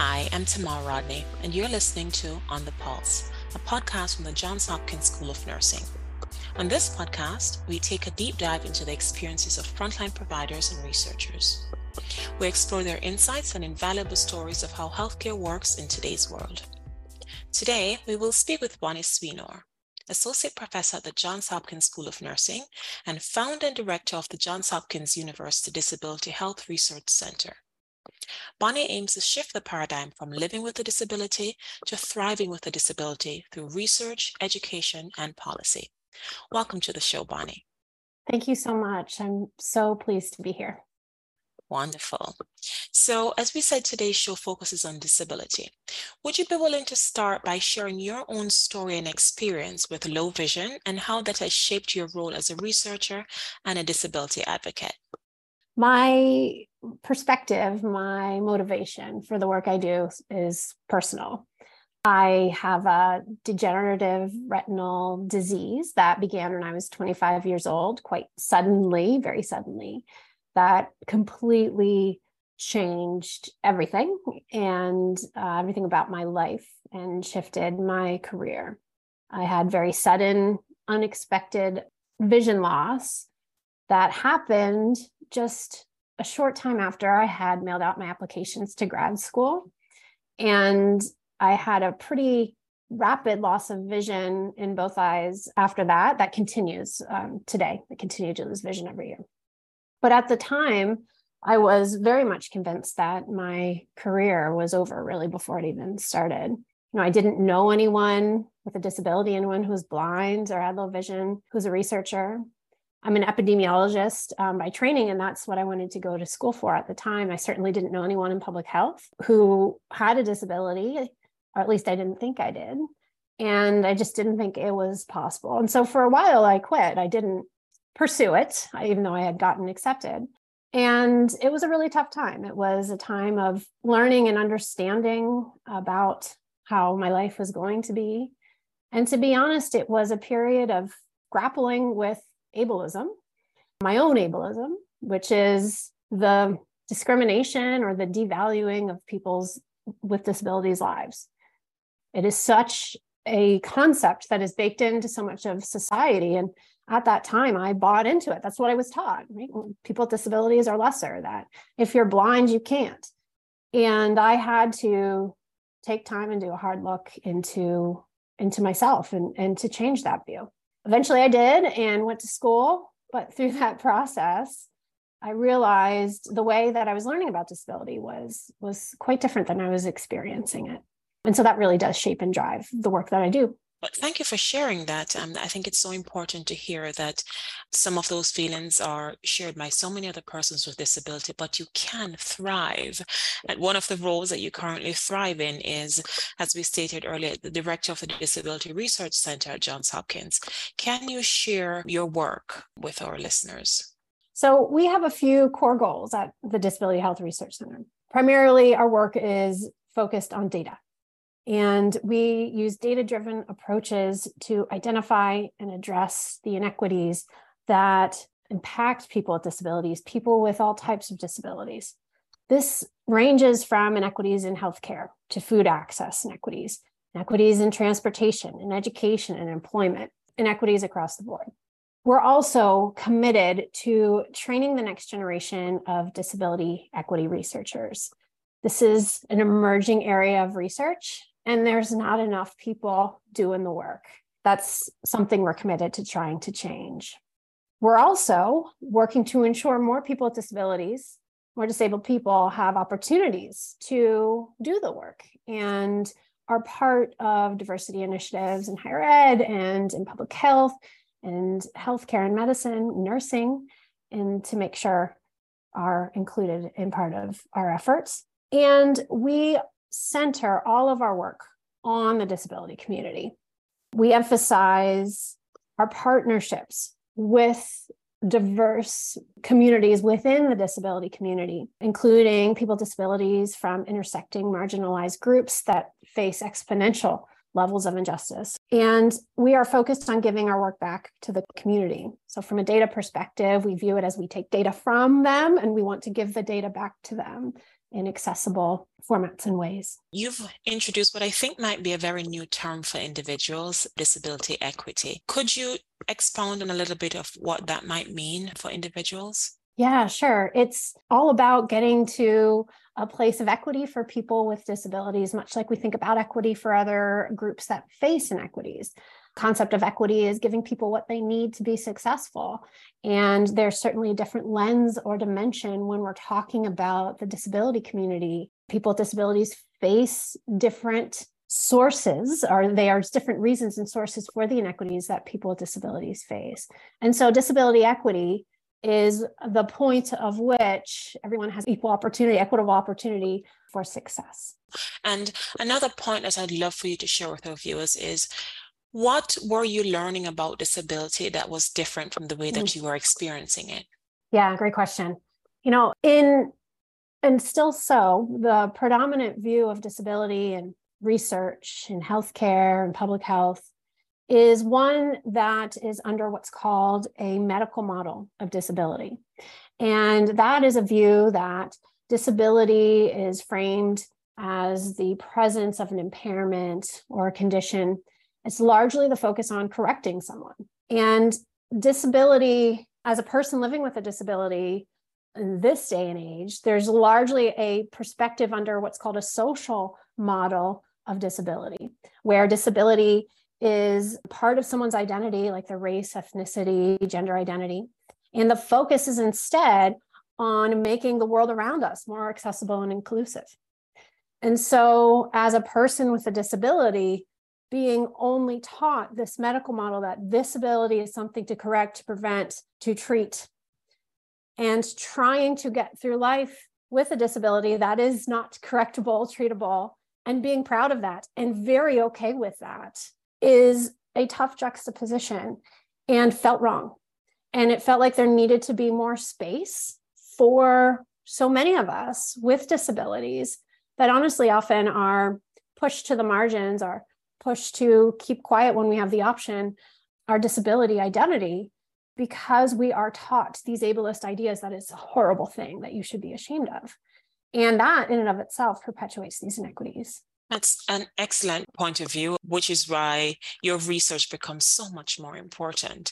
Hi, I'm Tamar Rodney, and you're listening to On The Pulse, a podcast from the Johns Hopkins School of Nursing. On this podcast, we take a deep dive into the experiences of frontline providers and researchers. We explore their insights and invaluable stories of how healthcare works in today's world. Today, we will speak with Bonnie Swenor, Associate Professor at the Johns Hopkins School of Nursing and Founder and Director of the Johns Hopkins University Disability Health Research Center. Bonnie aims to shift the paradigm from living with a disability to thriving with a disability through research, education, and policy. Welcome to the show, Bonnie. Thank you so much. I'm so pleased to be here. Wonderful. So, as we said, today's show focuses on disability. Would you be willing to start by sharing your own story and experience with low vision and how that has shaped your role as a researcher and a disability advocate? My perspective, my motivation for the work I do is personal. I have a degenerative retinal disease that began when I was 25 years old, quite suddenly, very suddenly, that completely changed everything and everything about my life and shifted my career. I had very sudden, unexpected vision loss that happened just a short time after I had mailed out my applications to grad school. And I had a pretty rapid loss of vision in both eyes after that. That continues today. I continue to lose vision every year. But at the time, I was very much convinced that my career was over really before it even started. You know, I didn't know anyone with a disability, anyone who was blind or had low vision, who's a researcher. I'm an epidemiologist by training, and that's what I wanted to go to school for at the time. I certainly didn't know anyone in public health who had a disability, or at least I didn't think I did. And I just didn't think it was possible. And so for a while, I quit. I didn't pursue it, even though I had gotten accepted. And it was a really tough time. It was a time of learning and understanding about how my life was going to be. And to be honest, it was a period of grappling with ableism, my own ableism, which is the discrimination or the devaluing of people's with disabilities lives. It is such a concept that is baked into so much of society. And at that time, I bought into it. That's what I was taught, right? People with disabilities are lesser, that if you're blind, you can't. And I had to take time and do a hard look into myself and to change that view. Eventually I did and went to school, but through that process, I realized the way that I was learning about disability was quite different than I was experiencing it. And so that really does shape and drive the work that I do. Thank you for sharing that. I think it's so important to hear that some of those feelings are shared by so many other persons with disability, but you can thrive. And one of the roles that you currently thrive in is, as we stated earlier, the director of the Disability Research Center at Johns Hopkins. Can you share your work with our listeners? So we have a few core goals at the Disability Health Research Center. Primarily, our work is focused on data. And we use data-driven approaches to identify and address the inequities that impact people with disabilities, people with all types of disabilities. This ranges from inequities in healthcare to food access inequities, inequities in transportation, in education and employment, inequities across the board. We're also committed to training the next generation of disability equity researchers. This is an emerging area of research. And there's not enough people doing the work. That's something we're committed to trying to change. We're also working to ensure more people with disabilities, more disabled people have opportunities to do the work and are part of diversity initiatives in higher ed and in public health and healthcare and medicine, nursing, and to make sure are included in part of our efforts. And we center all of our work on the disability community. We emphasize our partnerships with diverse communities within the disability community, including people with disabilities from intersecting marginalized groups that face exponential levels of injustice. And we are focused on giving our work back to the community. So from a data perspective, we view it as we take data from them and we want to give the data back to them in accessible formats and ways. You've introduced what I think might be a very new term for individuals, disability equity. Could you expound on a little bit of what that might mean for individuals? Yeah, sure. It's all about getting to a place of equity for people with disabilities, much like we think about equity for other groups that face inequities. Concept of equity is giving people what they need to be successful. And there's certainly a different lens or dimension when we're talking about the disability community. People with disabilities face different sources, or there's different reasons and sources for the inequities that people with disabilities face. And so disability equity is the point of which everyone has equal opportunity, equitable opportunity for success. And another point that I'd love for you to share with our viewers is, what were you learning about disability that was different from the way that you were experiencing it? Yeah, great question. You know, and still so, the predominant view of disability and research in healthcare and public health is one that is under what's called a medical model of disability. And that is a view that disability is framed as the presence of an impairment or a condition. It's largely the focus on correcting someone. And disability, as a person living with a disability in this day and age, there's largely a perspective under what's called a social model of disability, where disability is part of someone's identity, like their race, ethnicity, gender identity. And the focus is instead on making the world around us more accessible and inclusive. And so as a person with a disability, being only taught this medical model that disability is something to correct, to prevent, to treat, and trying to get through life with a disability that is not correctable, treatable, and being proud of that and very okay with that, is a tough juxtaposition and felt wrong. And it felt like there needed to be more space for so many of us with disabilities that honestly often are pushed to the margins, are pushed to keep quiet when we have the option, our disability identity, because we are taught these ableist ideas that it's a horrible thing that you should be ashamed of. And that in and of itself perpetuates these inequities. That's an excellent point of view, which is why your research becomes so much more important.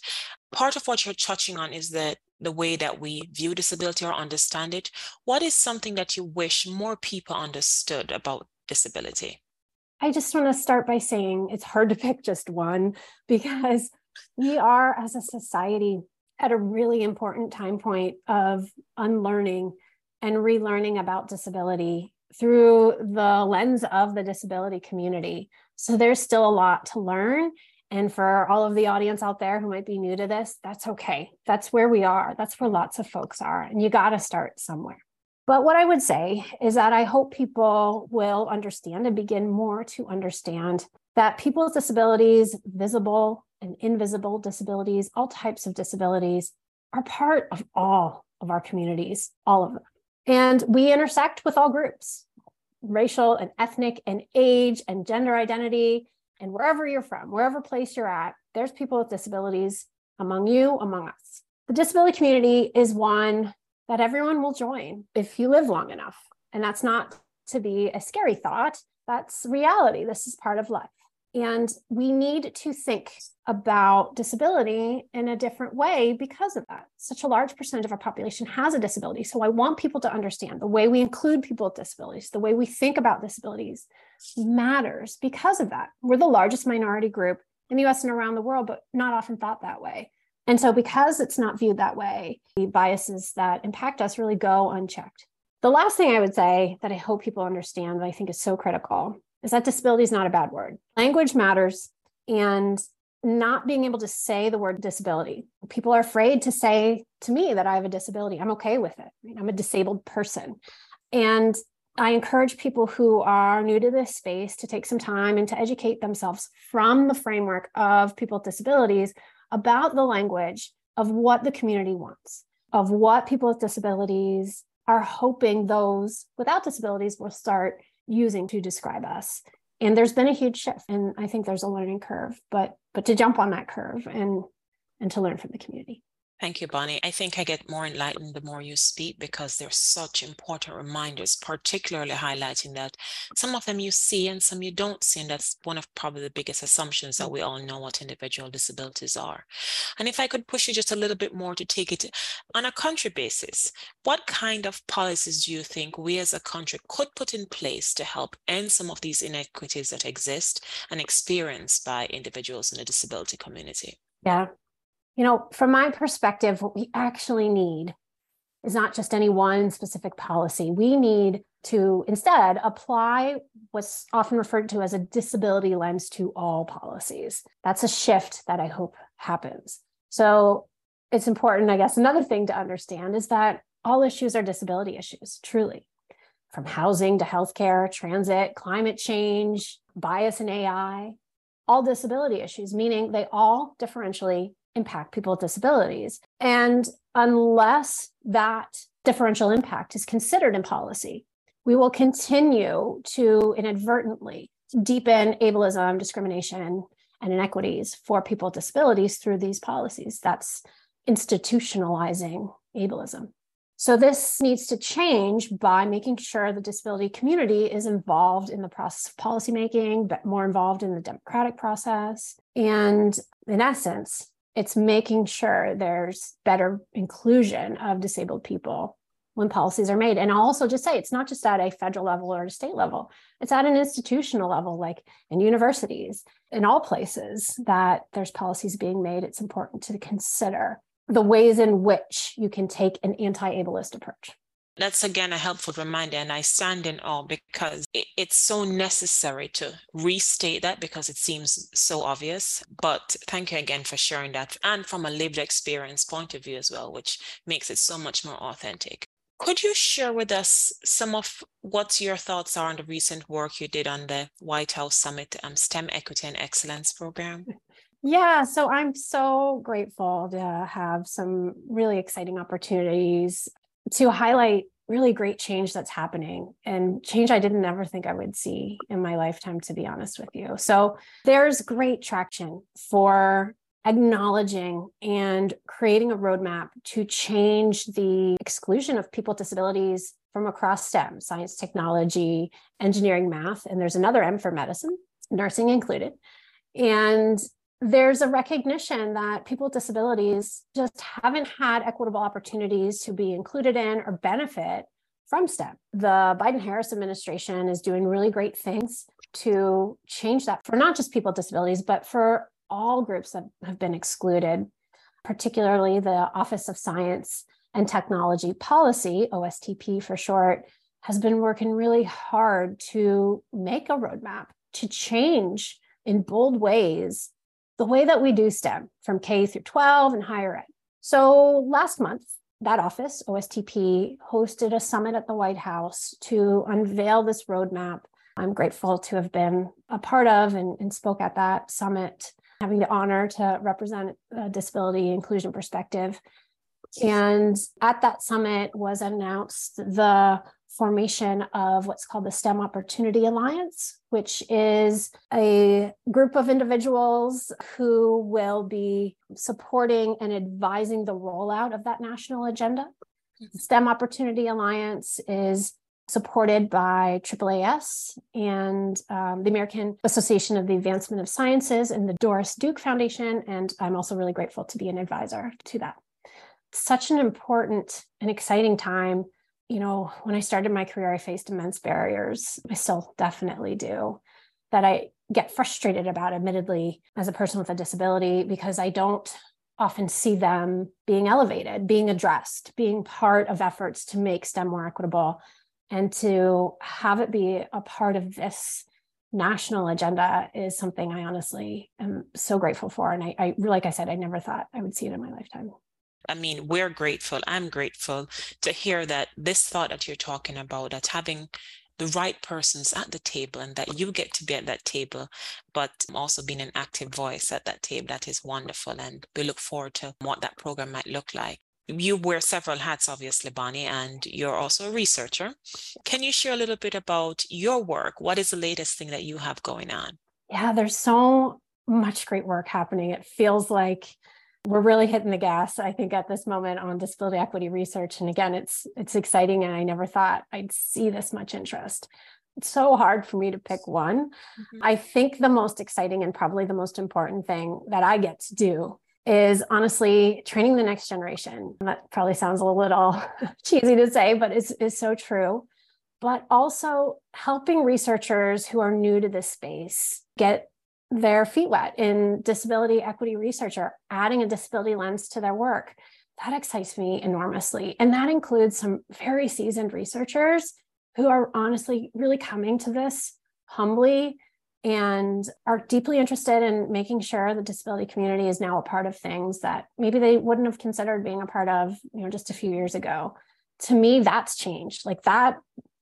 Part of what you're touching on is the way that we view disability or understand it. What is something that you wish more people understood about disability? I just want to start by saying it's hard to pick just one, because we are, as a society, at a really important time point of unlearning and relearning about disability through the lens of the disability community. So there's still a lot to learn. And for all of the audience out there who might be new to this, that's okay. That's where we are. That's where lots of folks are. And you got to start somewhere. But what I would say is that I hope people will understand and begin more to understand that people with disabilities, visible and invisible disabilities, all types of disabilities, are part of all of our communities, all of them. And we intersect with all groups, racial and ethnic and age and gender identity, and wherever you're from, wherever place you're at, there's people with disabilities among you, among us. The disability community is one that everyone will join if you live long enough. And that's not to be a scary thought, that's reality. This is part of life. And we need to think about disability in a different way because of that. Such a large percentage of our population has a disability. So I want people to understand the way we include people with disabilities, the way we think about disabilities matters because of that. We're the largest minority group in the US and around the world, but not often thought that way. And so because it's not viewed that way, the biases that impact us really go unchecked. The last thing I would say that I hope people understand that I think is so critical is that disability is not a bad word. Language matters, and not being able to say the word disability. People are afraid to say to me that I have a disability. I'm okay with it. I'm a disabled person. And I encourage people who are new to this space to take some time and to educate themselves from the framework of people with disabilities about the language of what the community wants, of what people with disabilities are hoping those without disabilities will start using to describe us. And there's been a huge shift, and I think there's a learning curve, but to jump on that curve and to learn from the community. Thank you, Bonnie. I think I get more enlightened the more you speak, because they're such important reminders, particularly highlighting that some of them you see and some you don't see. And that's one of probably the biggest assumptions, that we all know what individual disabilities are. And if I could push you just a little bit more to take it on a country basis, what kind of policies do you think we as a country could put in place to help end some of these inequities that exist and experienced by individuals in the disability community? Yeah. You know, from my perspective, what we actually need is not just any one specific policy. We need to instead apply what's often referred to as a disability lens to all policies. That's a shift that I hope happens. So it's important, I guess, another thing to understand is that all issues are disability issues, truly, from housing to healthcare, transit, climate change, bias in AI, all disability issues, meaning they all differentially impact people with disabilities. And unless that differential impact is considered in policy, we will continue to inadvertently deepen ableism, discrimination, and inequities for people with disabilities through these policies. That's institutionalizing ableism. So this needs to change by making sure the disability community is involved in the process of policymaking, but more involved in the democratic process. And in essence, it's making sure there's better inclusion of disabled people when policies are made. And I'll also just say, it's not just at a federal level or a state level, it's at an institutional level, like in universities, in all places that there's policies being made. It's important to consider the ways in which you can take an anti-ableist approach. That's, again, a helpful reminder, and I stand in awe because it's so necessary to restate that because it seems so obvious. But thank you again for sharing that, and from a lived experience point of view as well, which makes it so much more authentic. Could you share with us some of what your thoughts are on the recent work you did on the White House Summit STEM Equity and Excellence Program? Yeah, so I'm so grateful to have some really exciting opportunities to highlight really great change that's happening, and change I didn't ever think I would see in my lifetime, to be honest with you. So there's great traction for acknowledging and creating a roadmap to change the exclusion of people with disabilities from across STEM, science, technology, engineering, math, and there's another M for medicine, nursing included. And there's a recognition that people with disabilities just haven't had equitable opportunities to be included in or benefit from STEM. The Biden-Harris administration is doing really great things to change that for not just people with disabilities, but for all groups that have been excluded, particularly the Office of Science and Technology Policy, OSTP for short, has been working really hard to make a roadmap to change in bold ways the way that we do STEM from K through 12 and higher ed. So last month, that office, OSTP, hosted a summit at the White House to unveil this roadmap. I'm grateful to have been a part of and spoke at that summit, having the honor to represent a disability inclusion perspective. And at that summit was announced the formation of what's called the STEM Opportunity Alliance, which is a group of individuals who will be supporting and advising the rollout of that national agenda. The STEM Opportunity Alliance is supported by AAAS and the American Association of the Advancement of Sciences and the Doris Duke Foundation. And I'm also really grateful to be an advisor to that. It's such an important and exciting time. You know, when I started my career, I faced immense barriers. I still definitely do, that I get frustrated about, admittedly, as a person with a disability, because I don't often see them being elevated, being addressed, being part of efforts to make STEM more equitable, and to have it be a part of this national agenda is something I honestly am so grateful for. And I like I said, I never thought I would see it in my lifetime. I mean, we're grateful. I'm grateful to hear that this thought that you're talking about, that having the right persons at the table and that you get to be at that table, but also being an active voice at that table, that is wonderful. And we look forward to what that program might look like. You wear several hats, obviously, Bonnie, and you're also a researcher. Can you share a little bit about your work? What is the latest thing that you have going on? Yeah, there's so much great work happening. It feels like We're really hitting the gas, I think, at this moment on disability equity research. And again, it's exciting, and I never thought I'd see this much interest. It's so hard for me to pick one. Mm-hmm. I think the most exciting and probably the most important thing that I get to do is honestly training the next generation. And that probably sounds a little cheesy to say, but it's so true. But also helping researchers who are new to this space get their feet wet in disability equity research or adding a disability lens to their work. That excites me enormously. And that includes some very seasoned researchers who are honestly really coming to this humbly and are deeply interested in making sure the disability community is now a part of things that maybe they wouldn't have considered being a part of, you know, just a few years ago. To me, that's changed. Like, that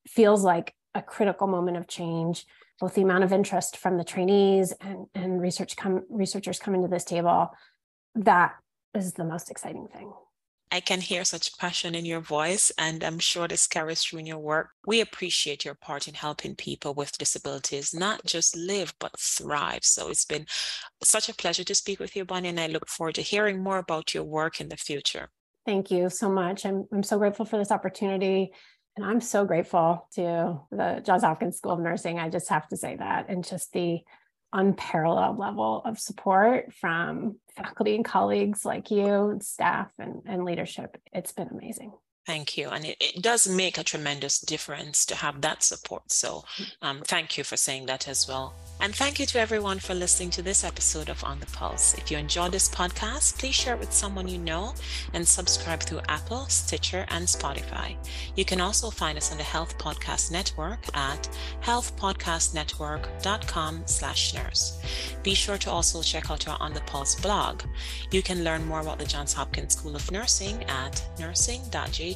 feels like a critical moment of change, both the amount of interest from the trainees and researchers coming to this table. That is the most exciting thing. I can hear such passion in your voice, and I'm sure this carries through in your work. We appreciate your part in helping people with disabilities not just live, but thrive. So it's been such a pleasure to speak with you, Bonnie, and I look forward to hearing more about your work in the future. Thank you so much. I'm so grateful for this opportunity, and I'm so grateful to the Johns Hopkins School of Nursing. I just have to say that, and just the unparalleled level of support from faculty and colleagues like you and staff and leadership. It's been amazing. Thank you. And it does make a tremendous difference to have that support. So thank you for saying that as well. And thank you to everyone for listening to this episode of On The Pulse. If you enjoyed this podcast, please share it with someone you know and subscribe through Apple, Stitcher, and Spotify. You can also find us on the Health Podcast Network at healthpodcastnetwork.com/nurse. Be sure to also check out our On The Pulse blog. You can learn more about the Johns Hopkins School of Nursing at nursing.jhu.edu.